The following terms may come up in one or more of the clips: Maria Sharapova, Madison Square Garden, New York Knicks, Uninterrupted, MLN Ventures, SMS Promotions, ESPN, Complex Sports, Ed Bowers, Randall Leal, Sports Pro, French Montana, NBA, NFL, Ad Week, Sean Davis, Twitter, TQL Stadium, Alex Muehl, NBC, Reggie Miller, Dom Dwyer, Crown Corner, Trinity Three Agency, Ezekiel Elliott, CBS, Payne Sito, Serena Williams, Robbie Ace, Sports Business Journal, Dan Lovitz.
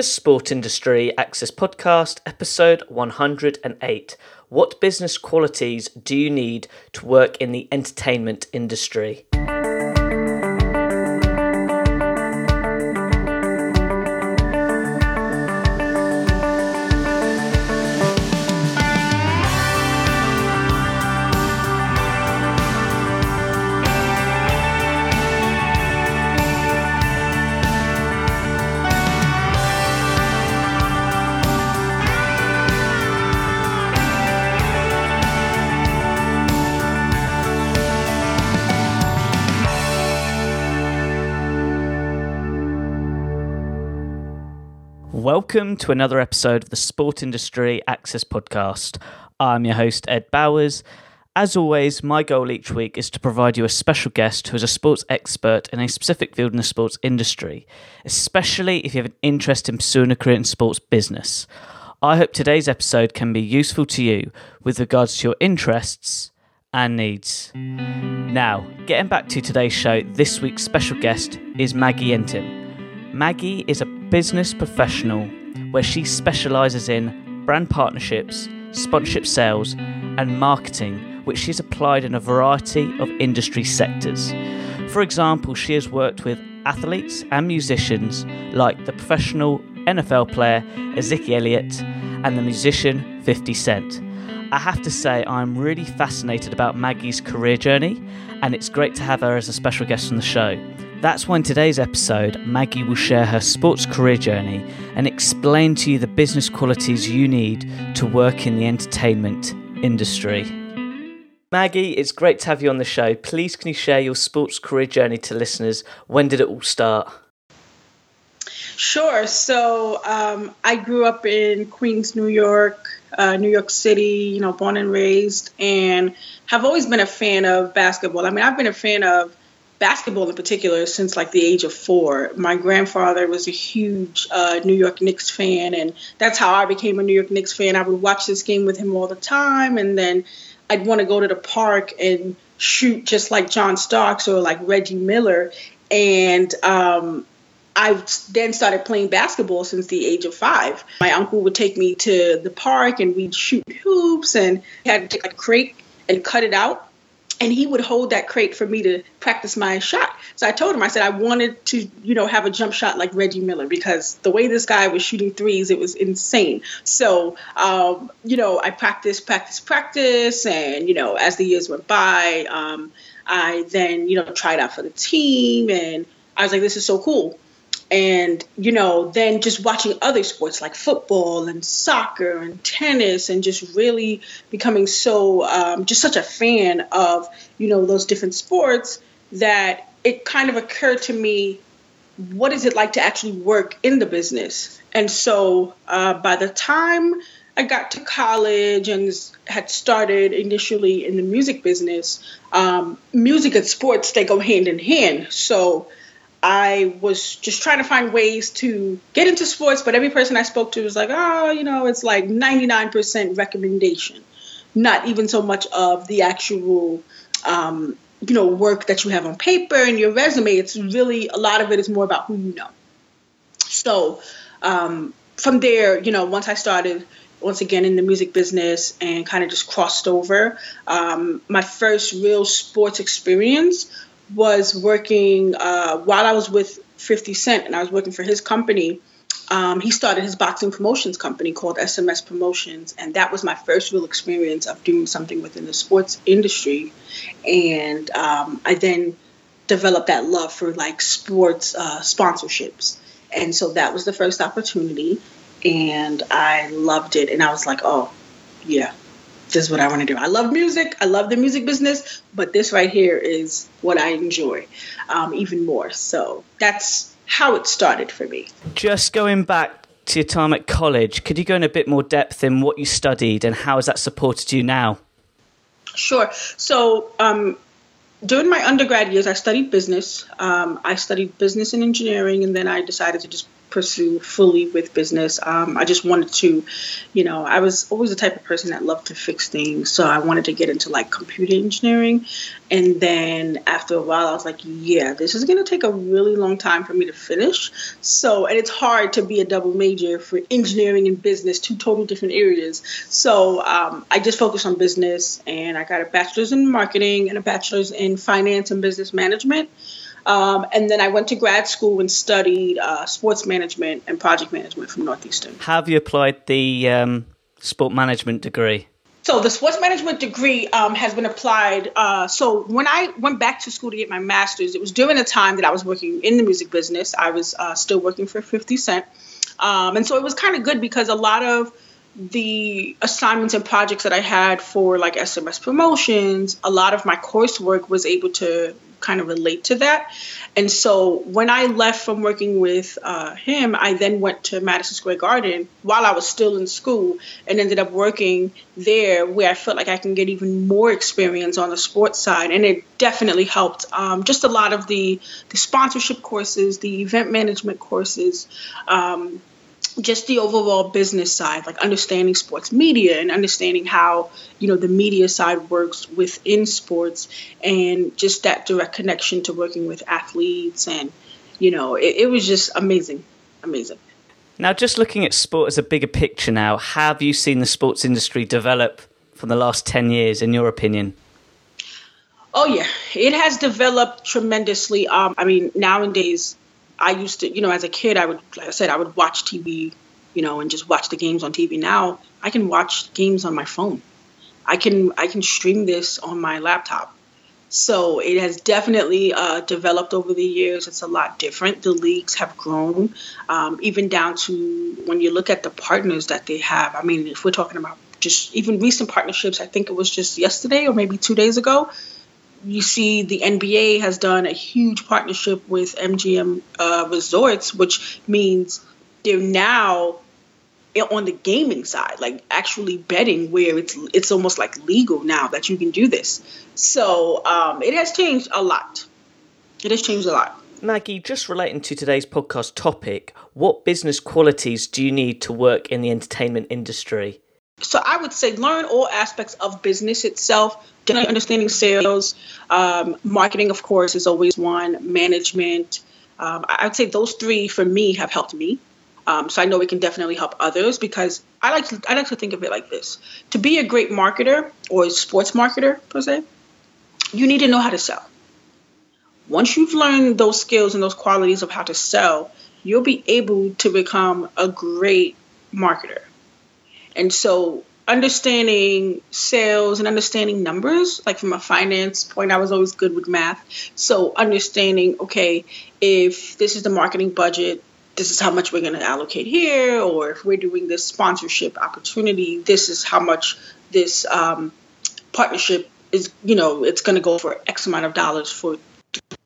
The Sport Industry Access Podcast, episode 108. What business qualities do you need to work in the entertainment industry? Welcome to another episode of the Sport Industry Access Podcast. I'm your host, Ed Bowers. As always, my goal each week is to provide you a special guest who is a sports expert in a specific field in the sports industry, especially if you have an interest in pursuing a career in sports business. I hope today's episode can be useful to you with regards to your interests and needs. Now, getting back to today's show, this week's special guest is Maggie Ntim. Maggie is a business professional where she specialises in brand partnerships, sponsorship sales and marketing, which she's applied in a variety of industry sectors. For example, she has worked with athletes and musicians like the professional NFL player Ezekiel Elliott and the musician 50 Cent. I have to say I'm really fascinated about Maggie's career journey, and it's great to have her as a special guest on the show. That's why in today's episode, Maggie will share her sports career journey and explain to you the business qualities you need to work in the entertainment industry. Maggie, it's great to have you on the show. Please can you share your sports career journey to listeners? When did it all start? Sure. So I grew up in Queens, New York City, born and raised, and have always been a fan of basketball. I mean, I've been a fan of basketball in particular since like the age of 4. My grandfather was a huge New York Knicks fan, and that's how I became a New York Knicks fan. I would watch this game with him all the time, and then I'd want to go to the park and shoot just like John Starks or like Reggie Miller. And I then started playing basketball since the age of 5. My uncle would take me to the park, and we'd shoot hoops, and had a crate and cut it out. And he would hold that crate for me to practice my shot. So I told him, I said, I wanted to, have a jump shot like Reggie Miller, because the way this guy was shooting threes, it was insane. So, I practiced. And, as the years went by, I then, tried out for the team, and I was like, this is so cool. And, then just watching other sports like football and soccer and tennis, and just really becoming so just such a fan of, those different sports, that it kind of occurred to me, what is it like to actually work in the business? And so by the time I got to college and had started initially in the music business, music and sports, they go hand in hand. So I was just trying to find ways to get into sports, but every person I spoke to was like, it's like 99% recommendation, not even so much of the actual, work that you have on paper and your resume. It's really, a lot of it is more about who you know. So from there, once I started once again in the music business and kind of just crossed over, my first real sports experience was working while I was with 50 Cent, and I was working for his company. He started his boxing promotions company called SMS Promotions, and that was my first real experience of doing something within the sports industry. And I then developed that love for like sports sponsorships, and so that was the first opportunity, and I loved it. And I was like, oh yeah, this is what I want to do. I love music. I love the music business, but this right here is what I enjoy even more. So that's how it started for me. Just going back to your time at college, could you go in a bit more depth in what you studied and how has that supported you now? Sure. So during my undergrad years, I studied business. I studied business and engineering, and then I decided to just pursue fully with business. I just wanted to, I was always the type of person that loved to fix things. So I wanted to get into like computer engineering. And then after a while, I was like, yeah, this is going to take a really long time for me to finish. So, and it's hard to be a double major for engineering and business, two totally different areas. So I just focused on business, and I got a bachelor's in marketing and a bachelor's in finance and business management. And then I went to grad school and studied sports management and project management from Northeastern. Have you applied the sport management degree? So the sports management degree has been applied. So when I went back to school to get my master's, it was during a time that I was working in the music business. I was still working for 50 Cent. And so it was kind of good because a lot of the assignments and projects that I had for like SMS Promotions, a lot of my coursework was able to kind of relate to that. And so when I left from working with him, I then went to Madison Square Garden while I was still in school and ended up working there, where I felt like I can get even more experience on the sports side. And it definitely helped. Just a lot of the sponsorship courses, the event management courses, just the overall business side, like understanding sports media and understanding how, the media side works within sports, and just that direct connection to working with athletes. And, it was just amazing, amazing. Now, just looking at sport as a bigger picture now, have you seen the sports industry develop from the last 10 years, in your opinion? Oh, yeah. It has developed tremendously. Nowadays, I used to, as a kid, I would watch TV, and just watch the games on TV. Now I can watch games on my phone. I can stream this on my laptop. So it has definitely developed over the years. It's a lot different. The leagues have grown, even down to when you look at the partners that they have. I mean, if we're talking about just even recent partnerships, I think it was just yesterday or maybe 2 days ago, you see the NBA has done a huge partnership with MGM Resorts, which means they're now on the gaming side, like actually betting, where it's almost like legal now that you can do this. So it has changed a lot. It has changed a lot. Maggie, just relating to today's podcast topic, what business qualities do you need to work in the entertainment industry? So I would say learn all aspects of business itself, understanding sales, marketing, of course, is always one, management. I would say those three for me have helped me. So I know it can definitely help others, because I like to think of it like this. To be a great marketer, or a sports marketer per se, you need to know how to sell. Once you've learned those skills and those qualities of how to sell, you'll be able to become a great marketer. And so understanding sales and understanding numbers, like from a finance point, I was always good with math. So understanding, okay, if this is the marketing budget, this is how much we're going to allocate here. Or if we're doing this sponsorship opportunity, this is how much this partnership is, it's going to go for X amount of dollars for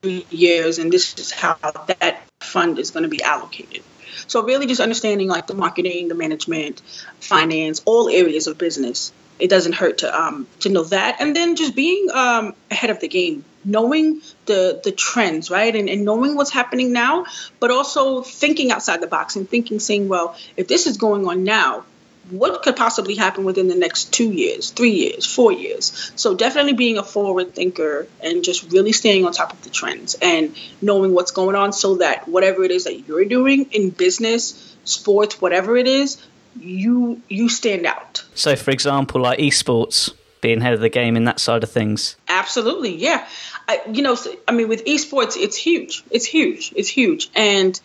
3 years. And this is how that fund is going to be allocated. So really just understanding like the marketing, the management, finance, all areas of business. It doesn't hurt to know that. And then just being ahead of the game, knowing the trends, right? And knowing what's happening now, but also thinking outside the box and saying, well, if this is going on now, what could possibly happen within the next 2 years, 3 years, 4 years? So definitely being a forward thinker and just really staying on top of the trends and knowing what's going on, so that whatever it is that you're doing in business, sports, whatever it is, you stand out. So, for example, like esports, being ahead of the game in that side of things. Absolutely. Yeah. With esports, it's huge. And,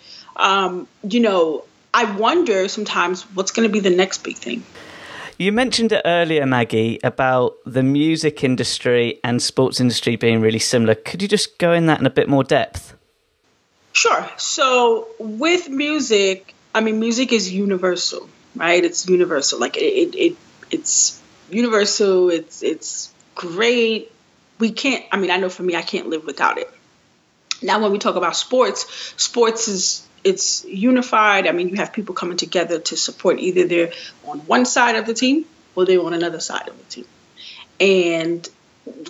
I wonder sometimes what's going to be the next big thing. You mentioned it earlier, Maggie, about the music industry and sports industry being really similar. Could you just go in that in a bit more depth? Sure. So with music, music is universal, right? It's universal. Like it's universal. It's great. We can't, I know for me, I can't live without it. Now, when we talk about sports is, it's unified. You have people coming together to support, either they're on one side of the team or they're on another side of the team. And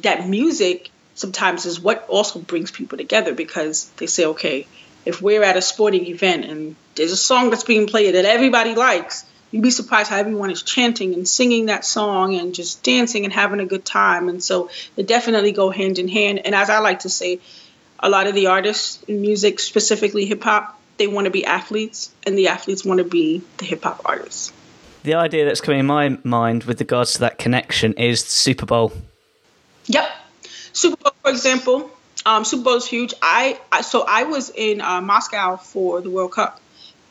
that music sometimes is what also brings people together, because they say, okay, if we're at a sporting event and there's a song that's being played that everybody likes, you'd be surprised how everyone is chanting and singing that song and just dancing and having a good time. And so they definitely go hand in hand. And as I like to say, a lot of the artists in music, specifically hip hop, they want to be athletes, and the athletes want to be the hip hop artists. The idea that's coming in my mind with regards to that connection is Super Bowl. Yep. Super Bowl, for example. Super Bowl is huge. I was in Moscow for the World Cup,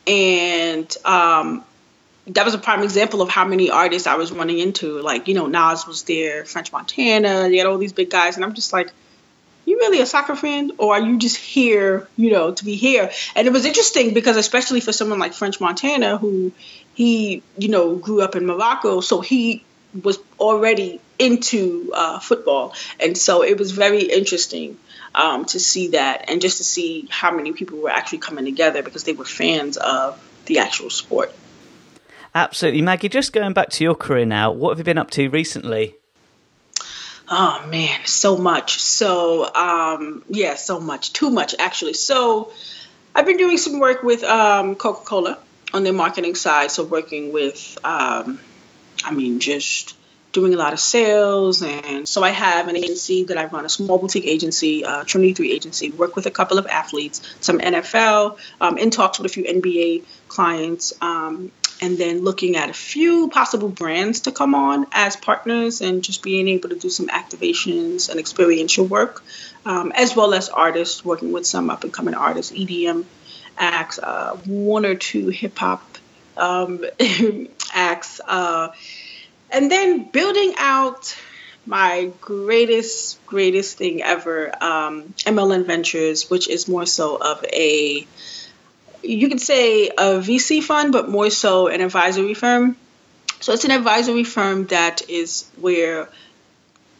and that was a prime example of how many artists I was running into. Like, you know, Nas was there, French Montana, you had all these big guys. And I'm just like, you really a soccer fan, or are you just here, you know, to be here? And it was interesting because especially for someone like French Montana, who he, you know, grew up in Morocco. So he was already into football. And so it was very interesting to see that, and just to see how many people were actually coming together because they were fans of the actual sport. Absolutely. Maggie, just going back to your career now, what have you been up to recently? Oh, man, so much. So, so much. Too much, actually. So I've been doing some work with Coca-Cola on their marketing side. So working with, just doing a lot of sales. And so I have an agency that I run, a small boutique agency, Trinity Three Agency, work with a couple of athletes, some NFL, in talks with a few NBA clients, and then looking at a few possible brands to come on as partners and just being able to do some activations and experiential work, as well as artists, working with some up-and-coming artists, EDM acts, one or two hip-hop acts, and then building out my greatest thing ever, MLN Ventures, which is more so of a... you could say a VC fund, but more so an advisory firm. So it's an advisory firm that is where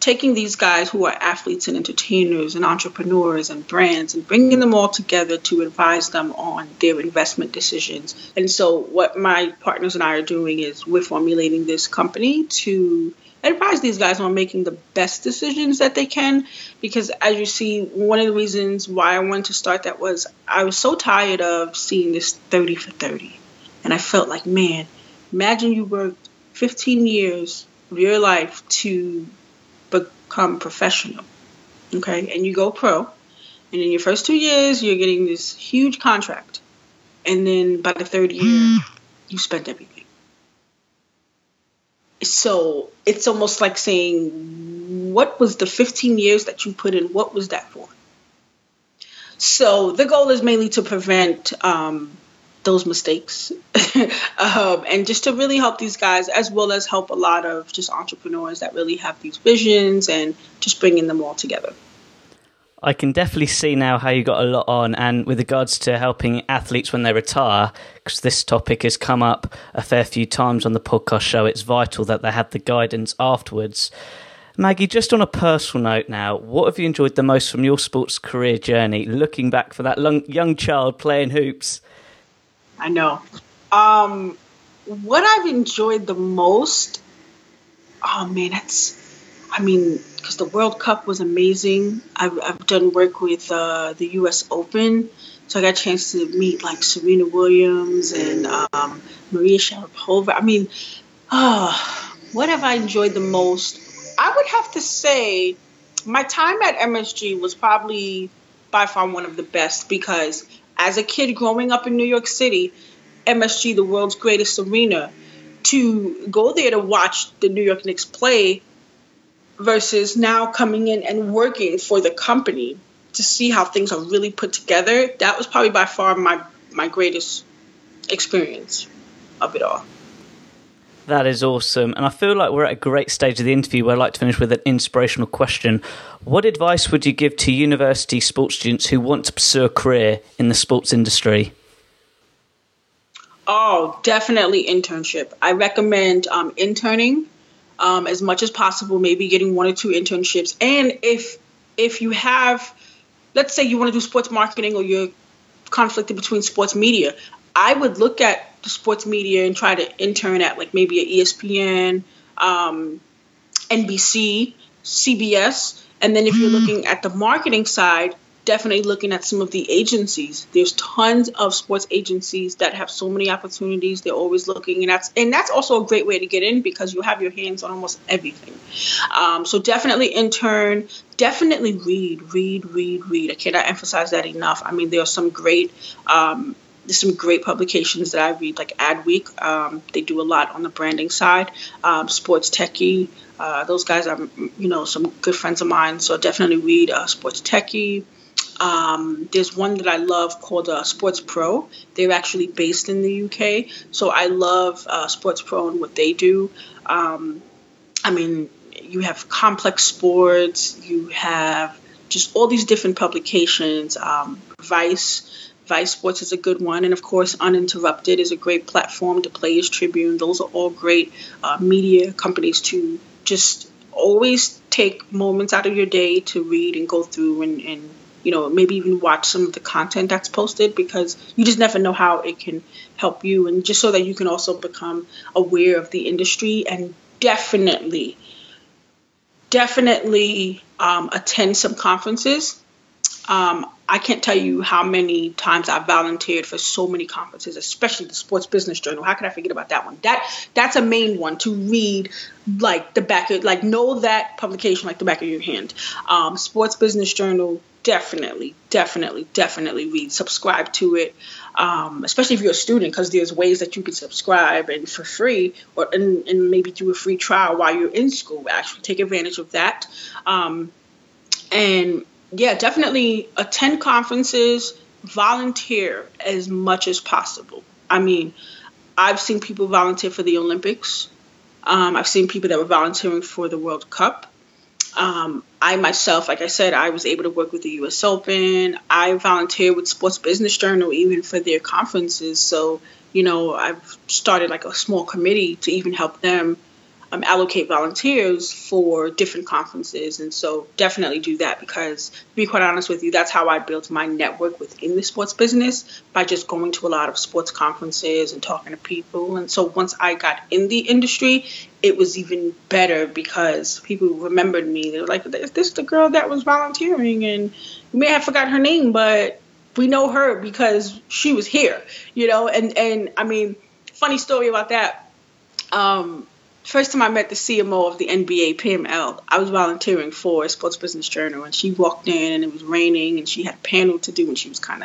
taking these guys who are athletes and entertainers and entrepreneurs and brands and bringing them all together to advise them on their investment decisions. And so what my partners and I are doing is we're formulating this company to advise these guys on making the best decisions that they can, because as you see, one of the reasons why I wanted to start that was I was so tired of seeing this 30 for 30. And I felt like, man, imagine you worked 15 years of your life to become professional, okay? And you go pro, and in your first 2 years, you're getting this huge contract. And then by the third year, you spent everything. So it's almost like saying, what was the 15 years that you put in? What was that for? So the goal is mainly to prevent those mistakes and just to really help these guys, as well as help a lot of just entrepreneurs that really have these visions and just bringing them all together. I can definitely see now how you got a lot on, and with regards to helping athletes when they retire, because this topic has come up a fair few times on the podcast show, it's vital that they have the guidance afterwards. Maggie, just on a personal note now, what have you enjoyed the most from your sports career journey, looking back for that young child playing hoops? I know. What I've enjoyed the most, because the World Cup was amazing. I've done work with the U.S. Open. So I got a chance to meet like Serena Williams and Maria Sharapova. What have I enjoyed the most? I would have to say my time at MSG was probably by far one of the best, because as a kid growing up in New York City, MSG, the world's greatest arena, to go there to watch the New York Knicks play versus now coming in and working for the company to see how things are really put together. That was probably by far my greatest experience of it all. That is awesome. And I feel like we're at a great stage of the interview where I'd like to finish with an inspirational question. What advice would you give to university sports students who want to pursue a career in the sports industry? Oh, definitely internship. I recommend interning. As much as possible, maybe getting one or two internships. And if you have, let's say you want to do sports marketing or you're conflicted between sports media, I would look at the sports media and try to intern at like maybe an ESPN, NBC, CBS. And then if you're looking at the marketing side, definitely looking at some of the agencies. There's tons of sports agencies that have so many opportunities. They're always looking, and that's also a great way to get in because you have your hands on almost everything. So definitely intern, definitely read. I cannot emphasize that enough. I mean, there are some great publications that I read, like Ad Week. They do a lot on the branding side. Sports Techie. Those guys are, some good friends of mine. So definitely read Sports Techie. There's one that I love called Sports Pro. They're actually based in the UK. So I love Sports Pro and what they do. You have Complex Sports. You have just all these different publications. Vice Sports is a good one. And, of course, Uninterrupted is a great platform. The Players' Tribune. Those are all great media companies to just always take moments out of your day to read and go through and maybe even watch some of the content that's posted, because you just never know how it can help you. And just so that you can also become aware of the industry, and definitely attend some conferences. I can't tell you how many times I volunteered for so many conferences, especially the Sports Business Journal. How could I forget about that one? That's a main one to read, know that publication like the back of your hand. Sports Business Journal, definitely read. Subscribe to it, especially if you're a student, because there's ways that you can subscribe and for free, or maybe do a free trial while you're in school. Actually, take advantage of that, and. Yeah, definitely attend conferences, volunteer as much as possible. I mean, I've seen people volunteer for the Olympics. I've seen people that were volunteering for the World Cup. I myself, like I said, I was able to work with the U.S. Open. I volunteer with Sports Business Journal even for their conferences. So, I've started like a small committee to even help them allocate volunteers for different conferences. And so definitely do that, because to be quite honest with you, that's how I built my network within the sports business, by just going to a lot of sports conferences and talking to people. And so once I got in the industry, it was even better because people remembered me. They were like, is this the girl that was volunteering? And you may have forgot her name, but we know her because she was here, and I mean, funny story about that. First time I met the CMO of the NBA, PML, I was volunteering for a Sports Business Journal, and she walked in and it was raining and she had a panel to do, and she wasn't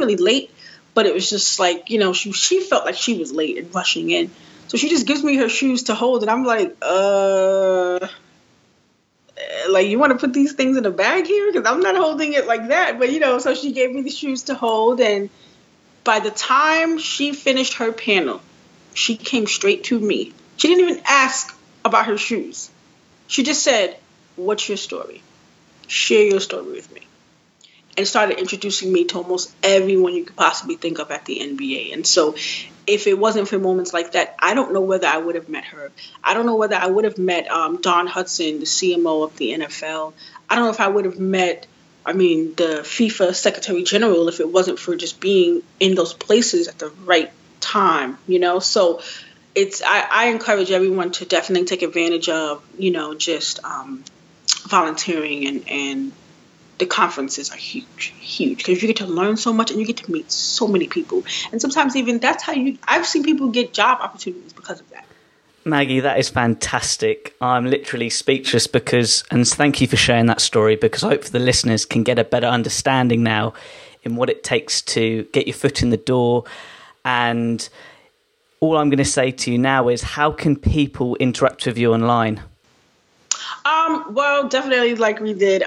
really late, but it was just like, she felt like she was late and rushing in. So she just gives me her shoes to hold, and I'm like, you want to put these things in a bag here? Because I'm not holding it like that. But, so she gave me the shoes to hold, and by the time she finished her panel, she came straight to me. She didn't even ask about her shoes. She just said, what's your story? Share your story with me. And started introducing me to almost everyone you could possibly think of at the NBA. And so if it wasn't for moments like that, I don't know whether I would have met her. I don't know whether I would have met Don Hudson, the CMO of the NFL. I don't know if I would have met, the FIFA Secretary General, if it wasn't for just being in those places at the right time, So I encourage everyone to definitely take advantage of, just volunteering, and the conferences are huge, because you get to learn so much and you get to meet so many people. And sometimes even that's how I've seen people get job opportunities because of that. Maggie, that is fantastic. I'm literally speechless and thank you for sharing that story, because I hope the listeners can get a better understanding now in what it takes to get your foot in the door. And all I'm going to say to you now is, how can people interact with you online? Well, definitely like we did,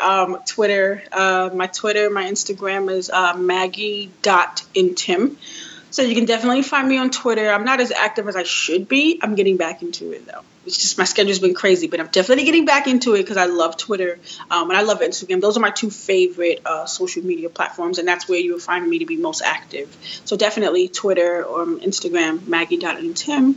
Twitter. My Instagram is Maggie.Ntim. So you can definitely find me on Twitter. I'm not as active as I should be. I'm getting back into it, though. It's just my schedule's been crazy, but I'm definitely getting back into it because I love Twitter and I love Instagram. Those are my two favorite social media platforms, and that's where you'll find me to be most active. So definitely Twitter or Instagram, Maggie.Ntim.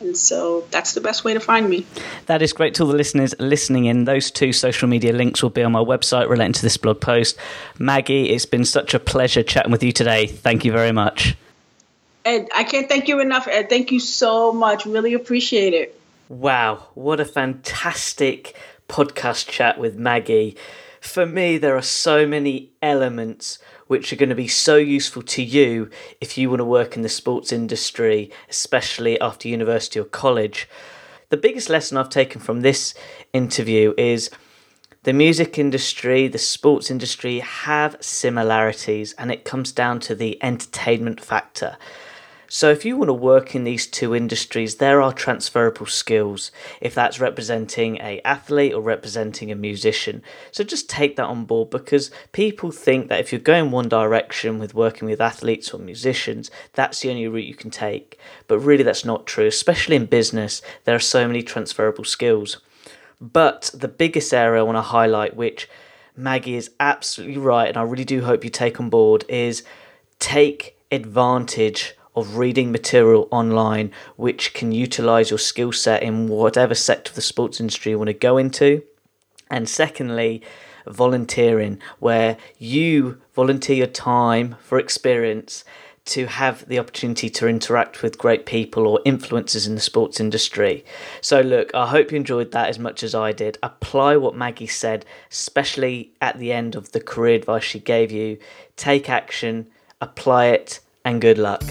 And so that's the best way to find me. That is great to all the listeners listening in. Those two social media links will be on my website relating to this blog post. Maggie, it's been such a pleasure chatting with you today. Thank you very much. Ed, I can't thank you enough, Ed. Thank you so much. Really appreciate it. Wow, what a fantastic podcast chat with Maggie. for me, there are so many elements which are going to be so useful to you if you want to work in the sports industry, especially after university or college. The biggest lesson I've taken from this interview is the music industry, the sports industry have similarities, and it comes down to the entertainment factor. So if you want to work in these two industries, there are transferable skills, if that's representing an athlete or representing a musician. So just take that on board, because people think that if you're going one direction with working with athletes or musicians, that's the only route you can take. But really that's not true, especially in business. There are so many transferable skills. But the biggest area I want to highlight, which Maggie is absolutely right, and I really do hope you take on board, is take advantage of reading material online which can utilise your skill set in whatever sector of the sports industry you want to go into. And secondly, volunteering, where you volunteer your time for experience to have the opportunity to interact with great people or influencers in the sports industry. So look, I hope you enjoyed that as much as I did. Apply what Maggie said, especially at the end of the career advice she gave you. Take action, apply it, and good luck.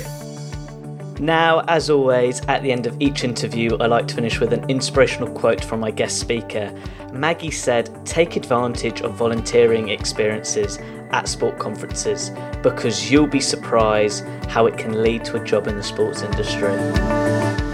Now, as always, at the end of each interview, I like to finish with an inspirational quote from my guest speaker. Maggie said, take advantage of volunteering experiences at sport conferences, because you'll be surprised how it can lead to a job in the sports industry.